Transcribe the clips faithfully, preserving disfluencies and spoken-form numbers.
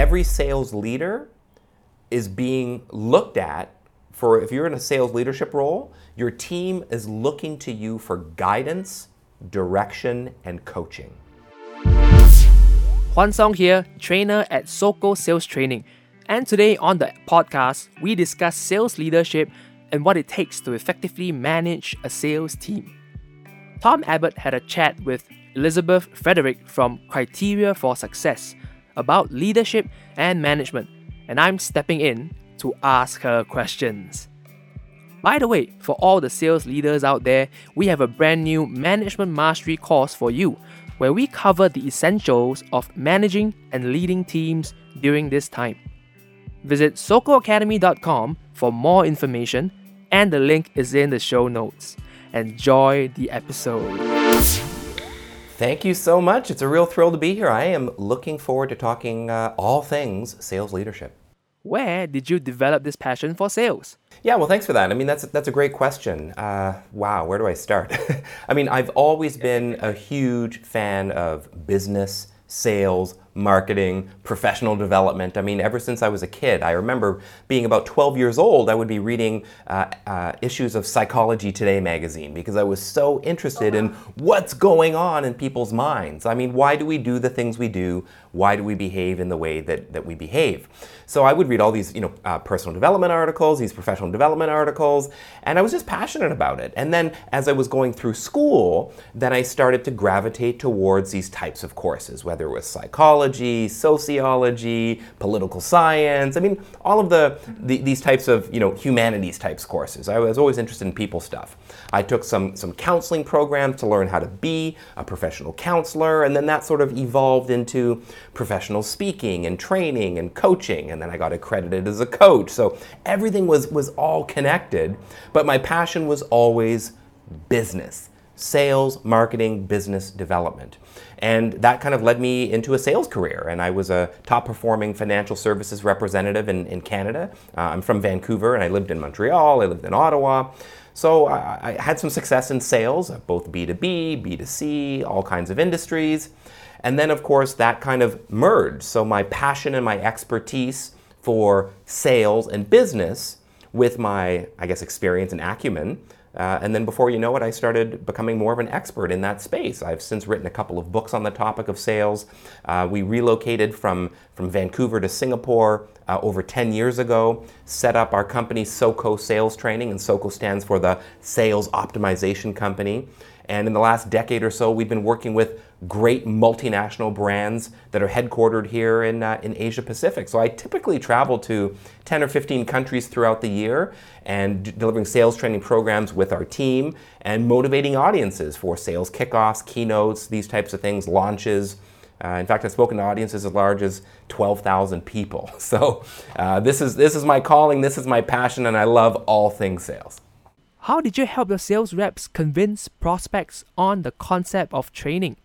every sales leader is being looked at for, if you're in a sales leadership role, your team is looking to you for guidance, direction, and coaching. Hwan Song here, trainer at SOCO Sales Training. And today on the podcast, we discuss sales leadership and what it takes to effectively manage a sales team. Tom Abbott had a chat with Elizabeth Frederick from Criteria for Success about leadership and management, and I'm stepping in to ask her questions. By the way, for all the sales leaders out there, we have a brand new Management Mastery course for you, where we cover the essentials of managing and leading teams during this time. Visit Soco Academy dot com for more information, and the link is in the show notes. Enjoy the episode. Thank you so much. It's a real thrill to be here. I am looking forward to talking uh, all things sales leadership. Where did you develop this passion for sales? Yeah, well, thanks for that. I mean, that's that's a great question. Uh, wow, where do I start? I mean, I've always been a huge fan of business, sales, marketing, professional development. I mean, ever since I was a kid, I remember being about twelve years old, I would be reading uh, uh, issues of Psychology Today magazine because I was so interested in what's going on in people's minds. I mean, why do we do the things we do? Why do we behave in the way that, that we behave? So I would read all these, you know, uh, personal development articles, these professional development articles, and I was just passionate about it. And then as I was going through school, then I started to gravitate towards these types of courses, whether it was psychology, sociology, political science. I mean, all of the, the these types of, you know, humanities types courses. I was always interested in people stuff. I took some some counseling programs to learn how to be a professional counselor, and then that sort of evolved into professional speaking and training and coaching, and then I got accredited as a coach. So everything was was all connected, but my passion was always business. Sales, marketing, business development. And that kind of led me into a sales career. And I was a top performing financial services representative in, in Canada. Uh, I'm from Vancouver and I lived in Montreal, I lived in Ottawa. So I, I had some success in sales, both B to B, B to C, all kinds of industries. And then of course that kind of merged. So my passion and my expertise for sales and business with my, I guess, experience and acumen. Uh, and then before you know it, I started becoming more of an expert in that space. I've since written a couple of books on the topic of sales. Uh, we relocated from, from Vancouver to Singapore uh, over ten years ago, set up our company SOCO Sales Training, and SOCO stands for the Sales Optimization Company. And in the last decade or so, we've been working with great multinational brands that are headquartered here in uh, in Asia Pacific. So I typically travel to ten or fifteen countries throughout the year and d- delivering sales training programs with our team and motivating audiences for sales kickoffs, keynotes, these types of things, launches. Uh, in fact, I've spoken to audiences as large as twelve thousand people. So uh, this is this is my calling, this is my passion, and I love all things sales. How did you help your sales reps convince prospects on the concept of training?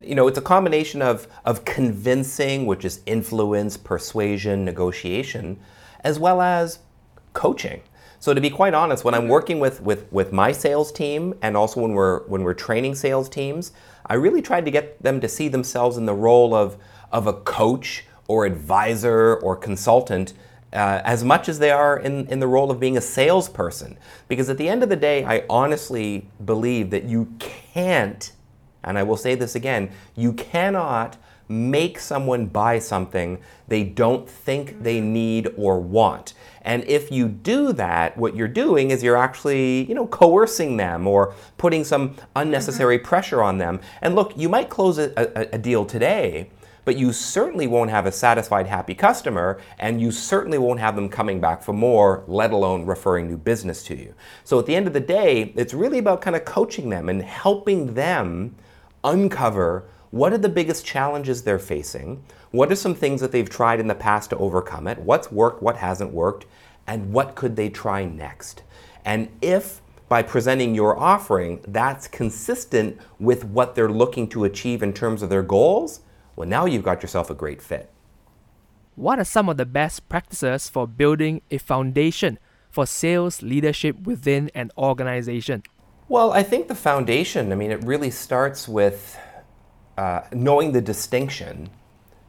You know, it's a combination of, of convincing, which is influence, persuasion, negotiation, as well as coaching. So to be quite honest, when I'm working with, with, with my sales team and also when we're when we're training sales teams, I really tried to get them to see themselves in the role of, of a coach or advisor or consultant Uh, as much as they are in, in the role of being a salesperson. Because at the end of the day, I honestly believe that you can't, and I will say this again, you cannot make someone buy something they don't think they need or want. And if you do that, what you're doing is you're actually, you know, coercing them or putting some unnecessary mm-hmm. pressure on them. And look, you might close a, a, a deal today, but you certainly won't have a satisfied, happy customer, and you certainly won't have them coming back for more, let alone referring new business to you. So at the end of the day, it's really about kind of coaching them and helping them uncover what are the biggest challenges they're facing, what are some things that they've tried in the past to overcome it, what's worked, what hasn't worked, and what could they try next. And if by presenting your offering, that's consistent with what they're looking to achieve in terms of their goals, well, now you've got yourself a great fit. What are some of the best practices for building a foundation for sales leadership within an organization? Well, I think the foundation, I mean, it really starts with uh, knowing the distinction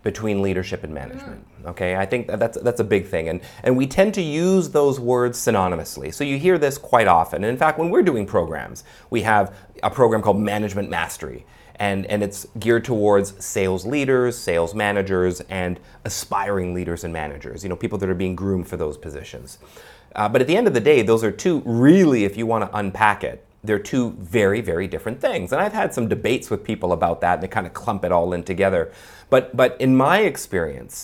between leadership and management. Okay, I think that that's that's a big thing, and and we tend to use those words synonymously. So you hear this quite often, and in fact, when we're doing programs, we have a program called Management Mastery, and and it's geared towards sales leaders, sales managers, and aspiring leaders and managers. You know, people that are being groomed for those positions. Uh, but at the end of the day, those are two really, if you want to unpack it, they're two very, very different things. And I've had some debates with people about that, and they kind of clump it all in together. But but in my experience,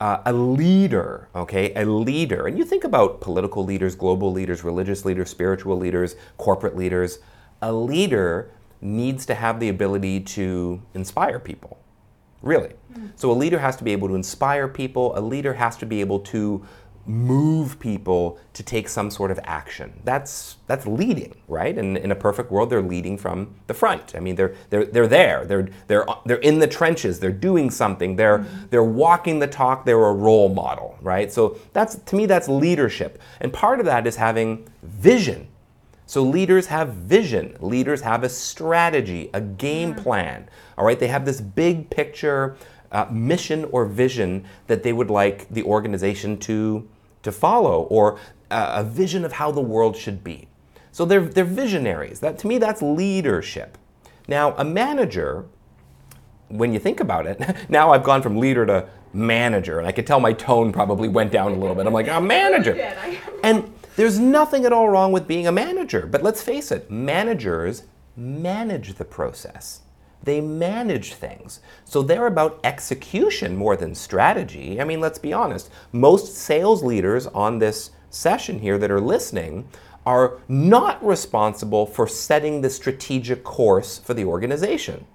uh, a leader, okay, a leader, and you think about political leaders, global leaders, religious leaders, spiritual leaders, corporate leaders, a leader needs to have the ability to inspire people, really. Mm. So a leader has to be able to inspire people. A leader has to be able to move people to take some sort of action. That's that's leading, right? And in, in a perfect world, they're leading from the front. I mean, they're they're they're there. They're they're they're in the trenches. They're doing something. They're mm-hmm. they're walking the talk. They're a role model, right? So that's, to me, that's leadership. And part of that is having vision. So leaders have vision. Leaders have a strategy, a game mm-hmm. plan. All right, they have this big picture. Uh, mission or vision that they would like the organization to to follow, or uh, a vision of how the world should be. So they're they're visionaries. That, to me, that's leadership. Now, a manager, when you think about it, now I've gone from leader to manager, and I could tell my tone probably went down a little bit. I'm like, I'm a manager. And there's nothing at all wrong with being a manager, but let's face it, managers manage the process. They manage things. So they're about execution more than strategy. I mean, let's be honest. Most sales leaders on this session here that are listening are not responsible for setting the strategic course for the organization.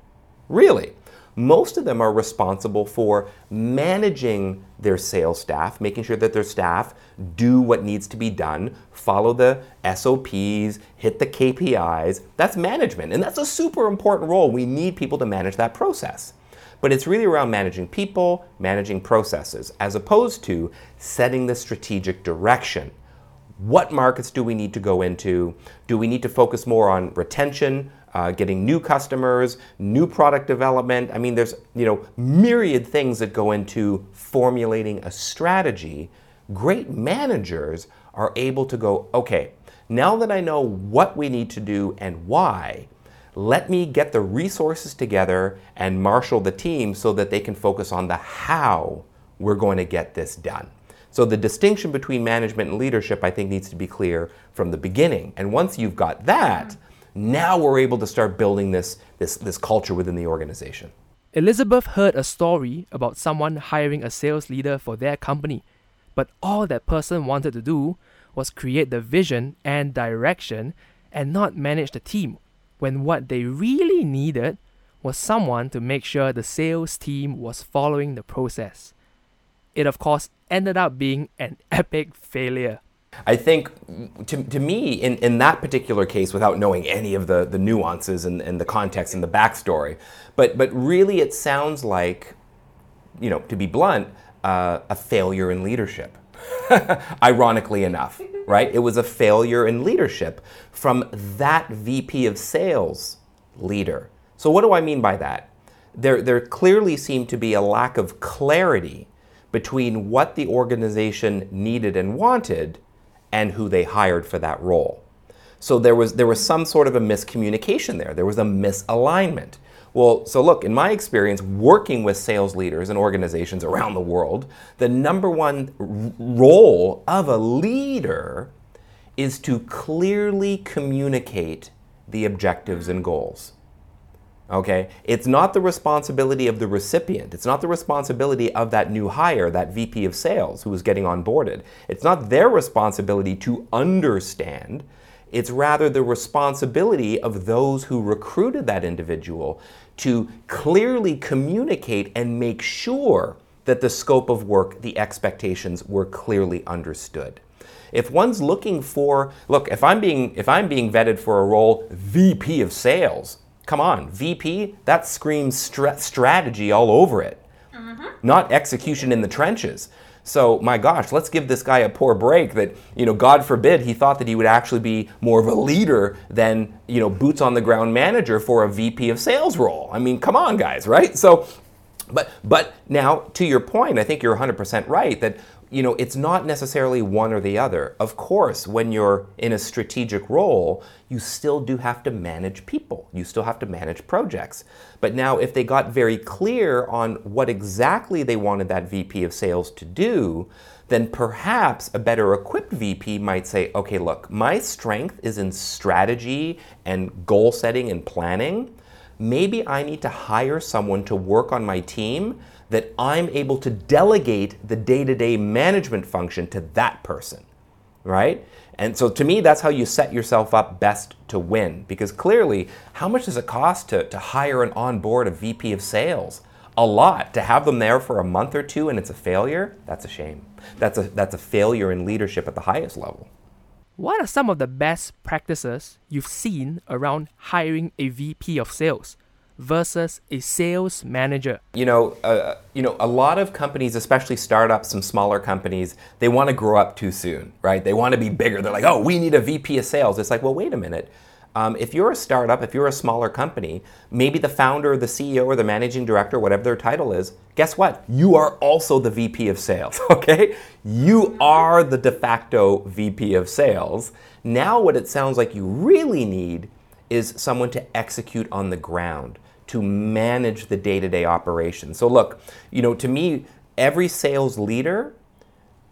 Really. Most of them are responsible for managing their sales staff, making sure that their staff do what needs to be done, follow the S O Ps, hit the K P Is. That's management, and that's a super important role. We need people to manage that process. But it's really around managing people, managing processes, as opposed to setting the strategic direction. What markets do we need to go into? Do we need to focus more on retention? Uh, getting new customers, new product development. I mean, there's, you know, myriad things that go into formulating a strategy. Great managers are able to go, okay, now that I know what we need to do and why, let me get the resources together and marshal the team so that they can focus on the how we're going to get this done. So the distinction between management and leadership, I think, needs to be clear from the beginning. And once you've got that, now we're able to start building this, this this culture within the organization. Elizabeth heard a story about someone hiring a sales leader for their company, but all that person wanted to do was create the vision and direction and not manage the team, when what they really needed was someone to make sure the sales team was following the process. It, of course, ended up being an epic failure. I think, to, to me, in, in that particular case, without knowing any of the, the nuances and, and the context and the backstory, but but really it sounds like, you know, to be blunt, uh, a failure in leadership. Ironically enough, right? It was a failure in leadership from that V P of sales leader. So what do I mean by that? There, there clearly seemed to be a lack of clarity between what the organization needed and wanted and who they hired for that role. So there was there was some sort of a miscommunication there. There was a misalignment. Well, so look, in my experience, working with sales leaders and organizations around the world, the number one role of a leader is to clearly communicate the objectives and goals. Okay? It's not the responsibility of the recipient. It's not the responsibility of that new hire, that V P of sales who is getting onboarded. It's not their responsibility to understand. It's rather the responsibility of those who recruited that individual to clearly communicate and make sure that the scope of work, the expectations were clearly understood. If one's looking for, look, if I'm being, if I'm being vetted for a role, V P of sales, come on, V P, that screams stra- strategy all over it, uh-huh. not execution in the trenches. So, my gosh, let's give this guy a poor break that, you know, God forbid he thought that he would actually be more of a leader than, you know, boots on the ground manager for a V P of sales role. I mean, come on, guys, right? So, But but now, to your point, I think you're one hundred percent right that, you know, it's not necessarily one or the other. Of course, when you're in a strategic role, you still do have to manage people. You still have to manage projects. But now if they got very clear on what exactly they wanted that V P of sales to do, then perhaps a better equipped V P might say, okay, look, my strength is in strategy and goal setting and planning. Maybe I need to hire someone to work on my team that I'm able to delegate the day-to-day management function to that person, right? And so to me, that's how you set yourself up best to win, because clearly, how much does it cost to, to hire and onboard a V P of sales? A lot. To have them there for a month or two and it's a failure, that's a shame. That's a, that's a failure in leadership at the highest level. What are some of the best practices you've seen around hiring a V P of sales versus a sales manager? You know, uh, you know, a lot of companies, especially startups and smaller companies, they want to grow up too soon, right? They want to be bigger. They're like, oh, we need a V P of sales. It's like, well, wait a minute. Um, if you're a startup, if you're a smaller company, maybe the founder, or the C E O, or the managing director, whatever their title is, guess what? You are also the V P of sales, okay? You are the de facto V P of sales. Now what it sounds like you really need is someone to execute on the ground, to manage the day-to-day operations. So look, you know, to me, every sales leader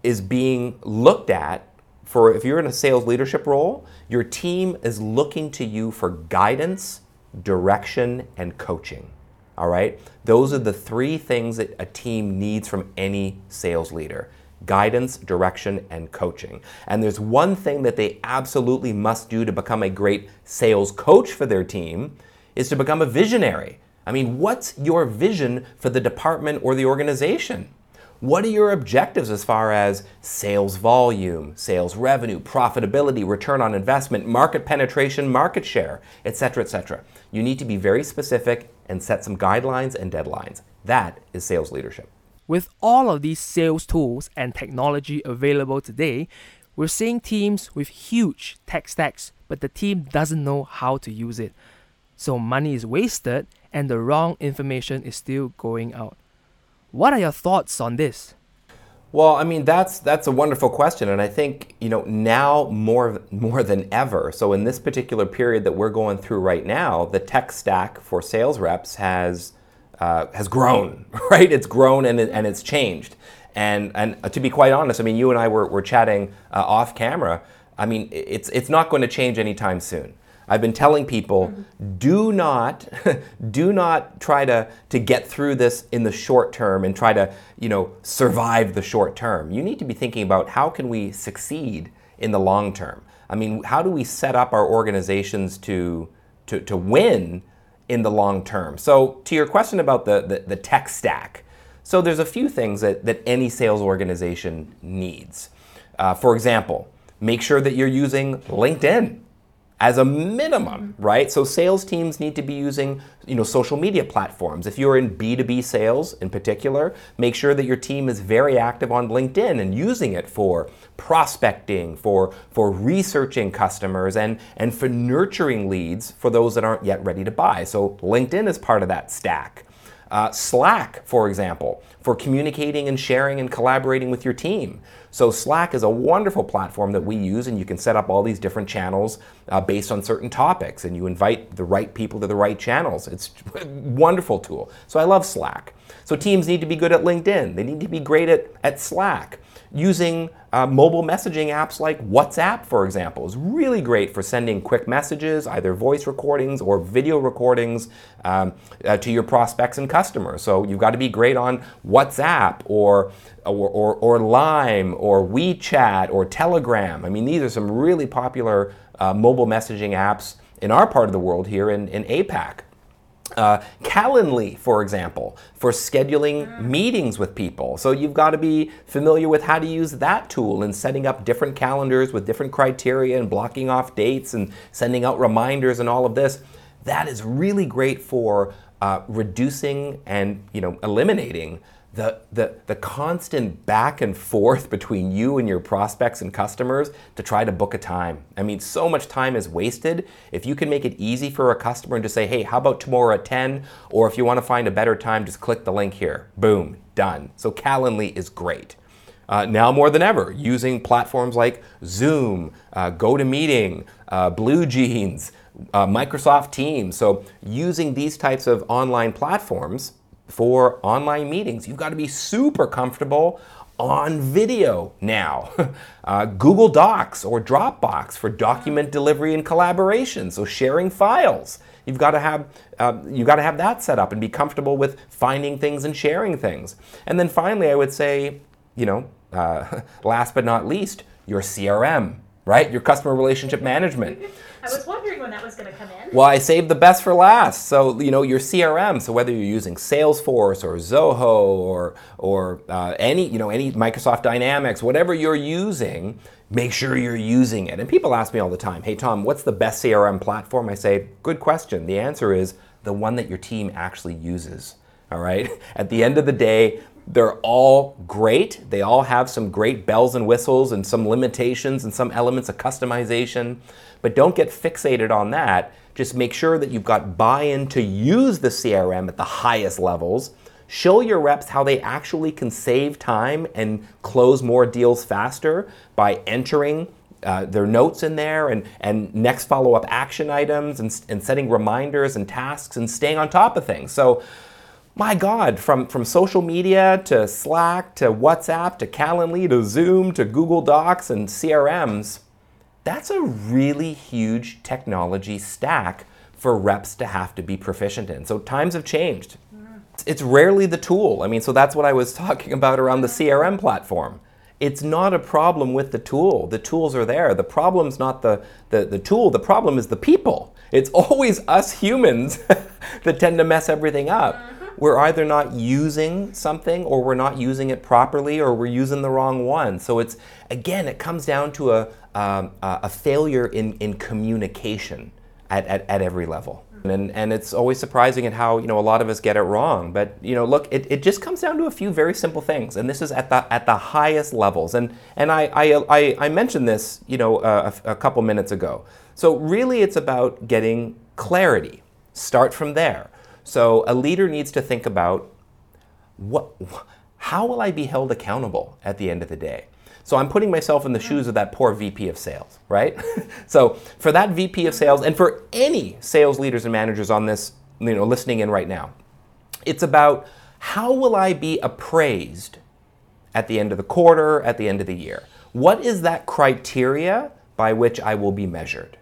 is being looked at. For if you're in a sales leadership role, your team is looking to you for guidance, direction, and coaching, all right? Those are the three things that a team needs from any sales leader: guidance, direction, and coaching. And there's one thing that they absolutely must do to become a great sales coach for their team is to become a visionary. I mean, what's your vision for the department or the organization? What are your objectives as far as sales volume, sales revenue, profitability, return on investment, market penetration, market share, et cetera, et cetera? You need to be very specific and set some guidelines and deadlines. That is sales leadership. With all of these sales tools and technology available today, we're seeing teams with huge tech stacks, but the team doesn't know how to use it. So money is wasted and the wrong information is still going out. What are your thoughts on this? Well, I mean, that's that's a wonderful question. And I think, you know, now more, more than ever, so in this particular period that we're going through right now, the tech stack for sales reps has uh, has grown, right? It's grown and, and it's changed. And and to be quite honest, I mean, you and I were, were chatting uh, off camera. I mean, it's it's not going to change anytime soon. I've been telling people, mm-hmm. do not, do not try to, to get through this in the short term and try to, you know, survive the short term. You need to be thinking about how can we succeed in the long term. I mean, how do we set up our organizations to, to, to win in the long term? So to your question about the, the, the tech stack, so there's a few things that, that any sales organization needs. Uh, for example, make sure that you're using LinkedIn as a minimum, right? So sales teams need to be using, you know, social media platforms. If you're in B two B sales in particular, make sure that your team is very active on LinkedIn and using it for prospecting, for, for researching customers, and, and for nurturing leads for those that aren't yet ready to buy. So LinkedIn is part of that stack. Uh, Slack, for example, for communicating and sharing and collaborating with your team. So Slack is a wonderful platform that we use, and you can set up all these different channels uh, based on certain topics, and you invite the right people to the right channels. It's a wonderful tool. So I love Slack. So teams need to be good at LinkedIn. They need to be great at, at Slack. Using uh, mobile messaging apps like WhatsApp, for example, is really great for sending quick messages, either voice recordings or video recordings um, uh, to your prospects and customers. So you've got to be great on WhatsApp or, or, or, or LINE or WeChat or Telegram. I mean, these are some really popular uh, mobile messaging apps in our part of the world here in, in APAC. Uh, Calendly, for example, for scheduling meetings with people. So you've got to be familiar with how to use that tool and setting up different calendars with different criteria and blocking off dates and sending out reminders and all of this. That is really great for uh, reducing and, you know, eliminating The, the, the constant back and forth between you and your prospects and customers to try to book a time. I mean, so much time is wasted. If you can make it easy for a customer to say, hey, how about tomorrow at ten? Or if you want to find a better time, just click the link here. Boom, done. So Calendly is great. Uh, now more than ever, using platforms like Zoom, uh, GoToMeeting, uh, BlueJeans, uh, Microsoft Teams. So using these types of online platforms for online meetings. You've got to be super comfortable on video now. Uh, Google Docs or Dropbox for document delivery and collaboration, so sharing files. You've got to have uh, you've got to have that set up and be comfortable with finding things and sharing things. And then finally, I would say, you know, uh, last but not least, your C R M, right? Your customer relationship management. I was wondering when that was going to come in. Well, I saved the best for last. So, you know, your C R M. So whether you're using Salesforce or Zoho or or uh, any, you know, any Microsoft Dynamics, whatever you're using, make sure you're using it. And people ask me all the time, hey, Tom, what's the best C R M platform? I say, good question. The answer is the one that your team actually uses. All right. At the end of the day, they're all great. They all have some great bells and whistles and some limitations and some elements of customization. But don't get fixated on that. Just make sure that you've got buy-in to use the C R M at the highest levels. Show your reps how they actually can save time and close more deals faster by entering uh, their notes in there and, and next follow-up action items and, and setting reminders and tasks and staying on top of things. So, my God, from, from social media to Slack to WhatsApp to Calendly to Zoom to Google Docs and C R Ms, that's a really huge technology stack for reps to have to be proficient in. So times have changed. It's rarely the tool. I mean, so that's what I was talking about around the C R M platform. It's not a problem with the tool. The tools are there. The problem's not the, the, the tool. The problem is the people. It's always us humans that tend to mess everything up. We're either not using something or we're not using it properly or we're using the wrong one. So it's, again, it comes down to a um, a failure in, in communication at, at, at every level. And and it's always surprising at how, you know, a lot of us get it wrong. But, you know, look, it, it just comes down to a few very simple things. And this is at the at the highest levels. And and I I, I, I mentioned this, you know, uh, a, a couple minutes ago. So really it's about getting clarity. Start from there. So a leader needs to think about, what, how will I be held accountable at the end of the day? So I'm putting myself in the shoes of that poor V P of sales, right? So for that V P of sales and for any sales leaders and managers on this, you know, listening in right now, it's about how will I be appraised at the end of the quarter, at the end of the year? What is that criteria by which I will be measured?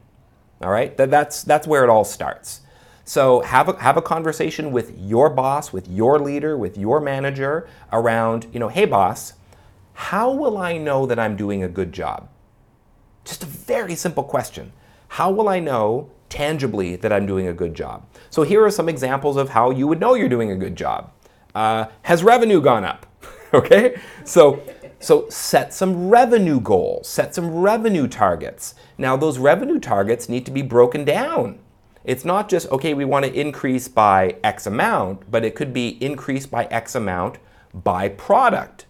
All right, that, that's, that's where it all starts. So have a, have a conversation with your boss, with your leader, with your manager around, you know, hey boss, how will I know that I'm doing a good job? Just a very simple question. How will I know tangibly that I'm doing a good job? So here are some examples of how you would know you're doing a good job. Uh, has revenue gone up? Okay, so so set some revenue goals, set some revenue targets. Now those revenue targets need to be broken down. It's not just, okay, we want to increase by X amount, but it could be increased by X amount by product.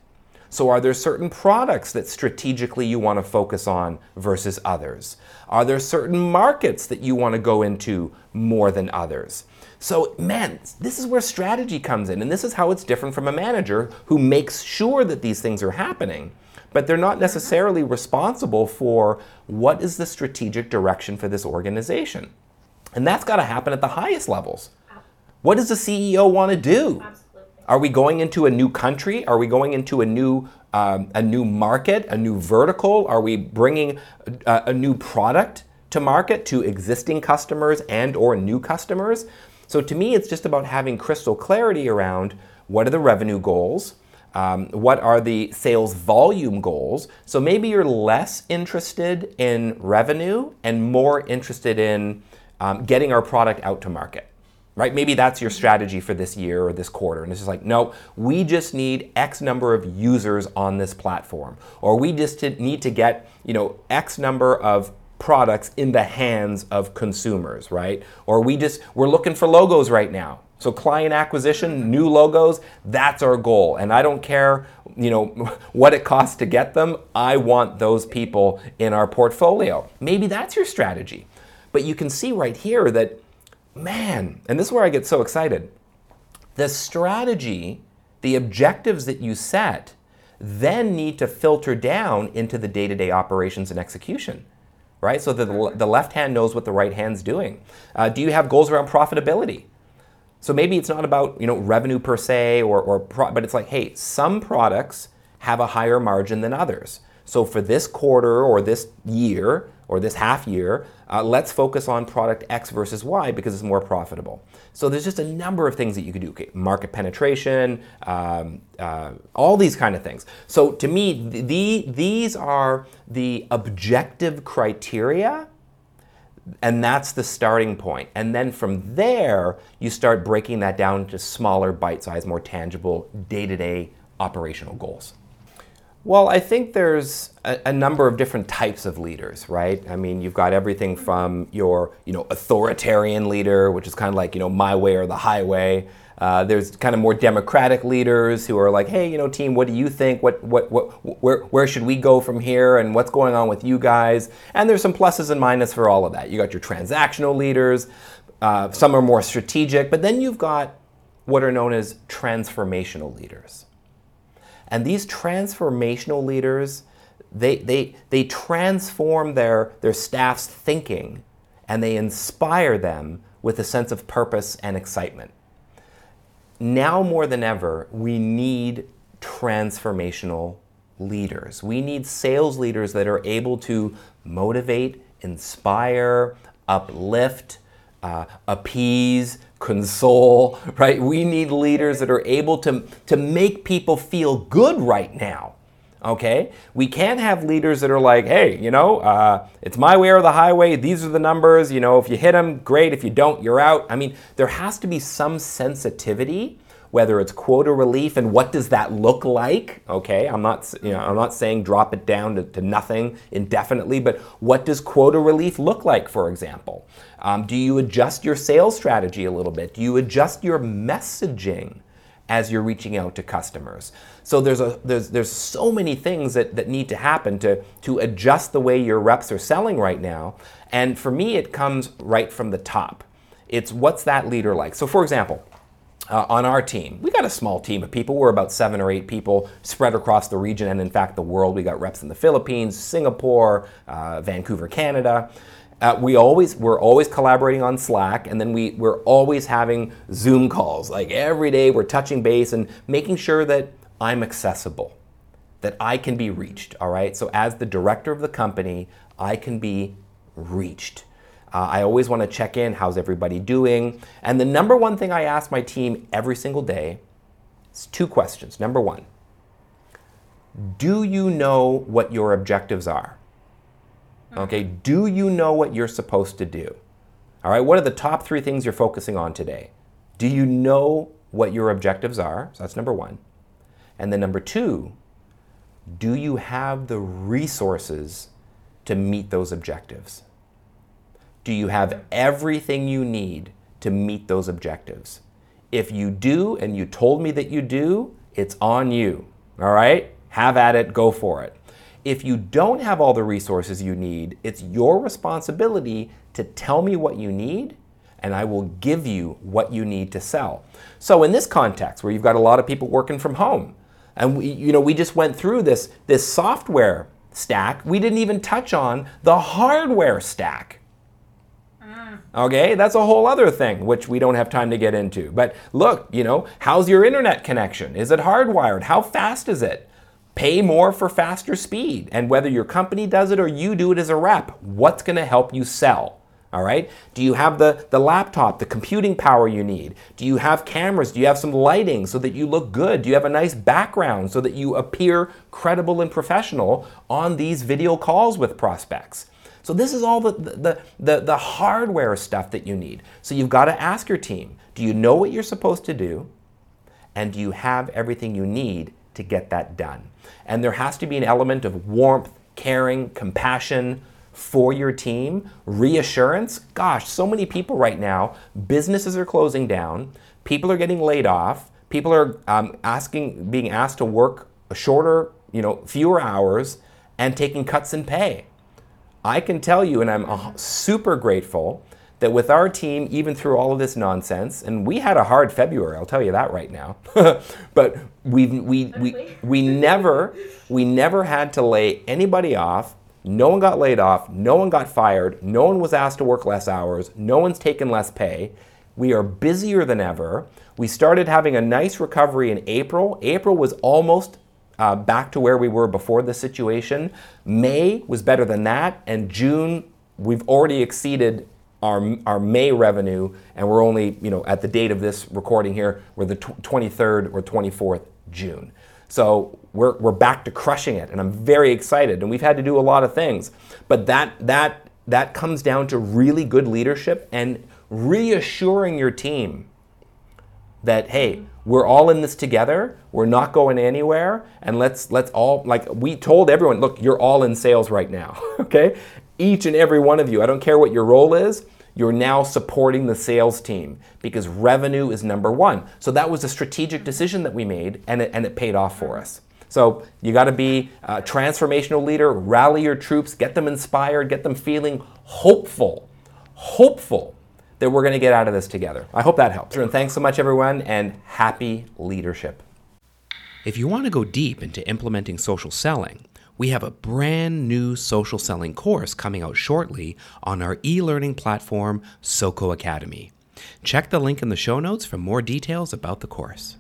So are there certain products that strategically you want to focus on versus others? Are there certain markets that you want to go into more than others? So man, this is where strategy comes in, and this is how it's different from a manager who makes sure that these things are happening, but they're not necessarily responsible for what is the strategic direction for this organization. And that's got to happen at the highest levels. What does the C E O want to do? Absolutely. Are we going into a new country? Are we going into a new um, a new market, a new vertical? Are we bringing a, a new product to market to existing customers and or new customers? So to me, it's just about having crystal clarity around what are the revenue goals? Um, what are the sales volume goals? So maybe you're less interested in revenue and more interested in Um, getting our product out to market, right? Maybe that's your strategy for this year or this quarter. And it's just like, no, we just need X number of users on this platform, or we just need to get, you know, X number of products in the hands of consumers, right? Or we just, we're looking for logos right now. So client acquisition, new logos, that's our goal. And I don't care, you know, what it costs to get them. I want those people in our portfolio. Maybe that's your strategy. But you can see right here that, man, and this is where I get so excited. The strategy, the objectives that you set, then need to filter down into the day-to-day operations and execution. Right? So that the, the left hand knows what the right hand's doing. Uh, do you have goals around profitability? So maybe it's not about, you know, revenue per se, or, or pro- but it's like, hey, some products have a higher margin than others. So for this quarter or this year or this half year, uh, let's focus on product X versus Y because it's more profitable. So there's just a number of things that you could do. Okay, market penetration, um, uh, all these kind of things. So to me, the, the, these are the objective criteria. And that's the starting point. And then from there, you start breaking that down into smaller, bite-sized, more tangible, day-to-day operational goals. Well, I think there's a, a number of different types of leaders, right? I mean, you've got everything from your, you know, authoritarian leader, which is kind of like, you know, my way or the highway. Uh, there's kind of more democratic leaders who are like, hey, you know, team, what do you think? What, what, what, where, where should we go from here? And what's going on with you guys? And there's some pluses and minuses for all of that. You got your transactional leaders. Uh, some are more strategic, but then you've got what are known as transformational leaders. And these transformational leaders, they they they transform their, their staff's thinking, and they inspire them with a sense of purpose and excitement. Now more than ever, we need transformational leaders. We need sales leaders that are able to motivate, inspire, uplift, Uh, appease, console, right? We need leaders that are able to, to make people feel good right now, okay? We can't have leaders that are like, hey, you know, uh, it's my way or the highway. These are the numbers. You know, if you hit them, great. If you don't, you're out. I mean, there has to be some sensitivity, whether it's quota relief and what does that look like, okay? I'm not, you know, I'm not saying drop it down to, to nothing indefinitely, but what does quota relief look like, for example? Um, do you adjust your sales strategy a little bit? Do you adjust your messaging as you're reaching out to customers? So there's a there's there's so many things that, that need to happen to, to adjust the way your reps are selling right now. And for me, it comes right from the top. It's what's that leader like? So for example, Uh, on our team, we got a small team of people. We're about seven or eight people spread across the region and, in fact, the world. We got reps in the Philippines, Singapore, uh, Vancouver, Canada. Uh, we always we're always collaborating on Slack, and then we we're always having Zoom calls. Like every day, we're touching base and making sure that I'm accessible, that I can be reached. All right. So as the director of the company, I can be reached. Uh, I always want to check in, how's everybody doing? And the number one thing I ask my team every single day is two questions. Number one, do you know what your objectives are? Okay, do you know what you're supposed to do? All right, what are the top three things you're focusing on today? Do you know what your objectives are? So that's number one. And then number two, do you have the resources to meet those objectives? Do you have everything you need to meet those objectives? If you do, and you told me that you do, it's on you, all right? Have at it, go for it. If you don't have all the resources you need, it's your responsibility to tell me what you need, and I will give you what you need to sell. So in this context, where you've got a lot of people working from home, and we, you know, we just went through this, this software stack, we didn't even touch on the hardware stack. Okay, that's a whole other thing, which we don't have time to get into. But look, you know, how's your internet connection? Is it hardwired? How fast is it? Pay more for faster speed. And whether your company does it or you do it as a rep, what's going to help you sell? All right? Do you have the, the laptop, the computing power you need? Do you have cameras? Do you have some lighting so that you look good? Do you have a nice background so that you appear credible and professional on these video calls with prospects? So this is all the, the the the hardware stuff that you need. So you've got to ask your team, do you know what you're supposed to do? And do you have everything you need to get that done? And there has to be an element of warmth, caring, compassion for your team, reassurance. Gosh, so many people right now, businesses are closing down. people are getting laid off. People are um, asking, being asked to work a shorter, you know, fewer hours and taking cuts in pay. I can tell you, and I'm super grateful that with our team, even through all of this nonsense, and we had a hard February, I'll tell you that right now, but we we we we never we never had to lay anybody off. No one got laid off. No one got fired. No one was asked to work less hours. No one's taken less pay. We are busier than ever. We started having a nice recovery in April. April was almost uh, back to where we were before the situation. May was better than that, and June, we've already exceeded our our May revenue, and we're only, you know, at the date of this recording here, we're the twenty-third or twenty-fourth June. So we're we're back to crushing it, and I'm very excited, and we've had to do a lot of things. But that that that comes down to really good leadership and reassuring your team that, hey, we're all in this together, we're not going anywhere, and let's let's all, like we told everyone, look, you're all in sales right now, okay? Each and every one of you, I don't care what your role is, you're now supporting the sales team because revenue is number one. So that was a strategic decision that we made, and it, and it paid off for us. So you got to be a transformational leader, rally your troops, get them inspired, get them feeling hopeful, hopeful that we're going to get out of this together. I hope that helps. And thanks so much, everyone, and happy leadership. If you want to go deep into implementing social selling, we have a brand new social selling course coming out shortly on our e-learning platform, SoCo Academy. Check the link in the show notes for more details about the course.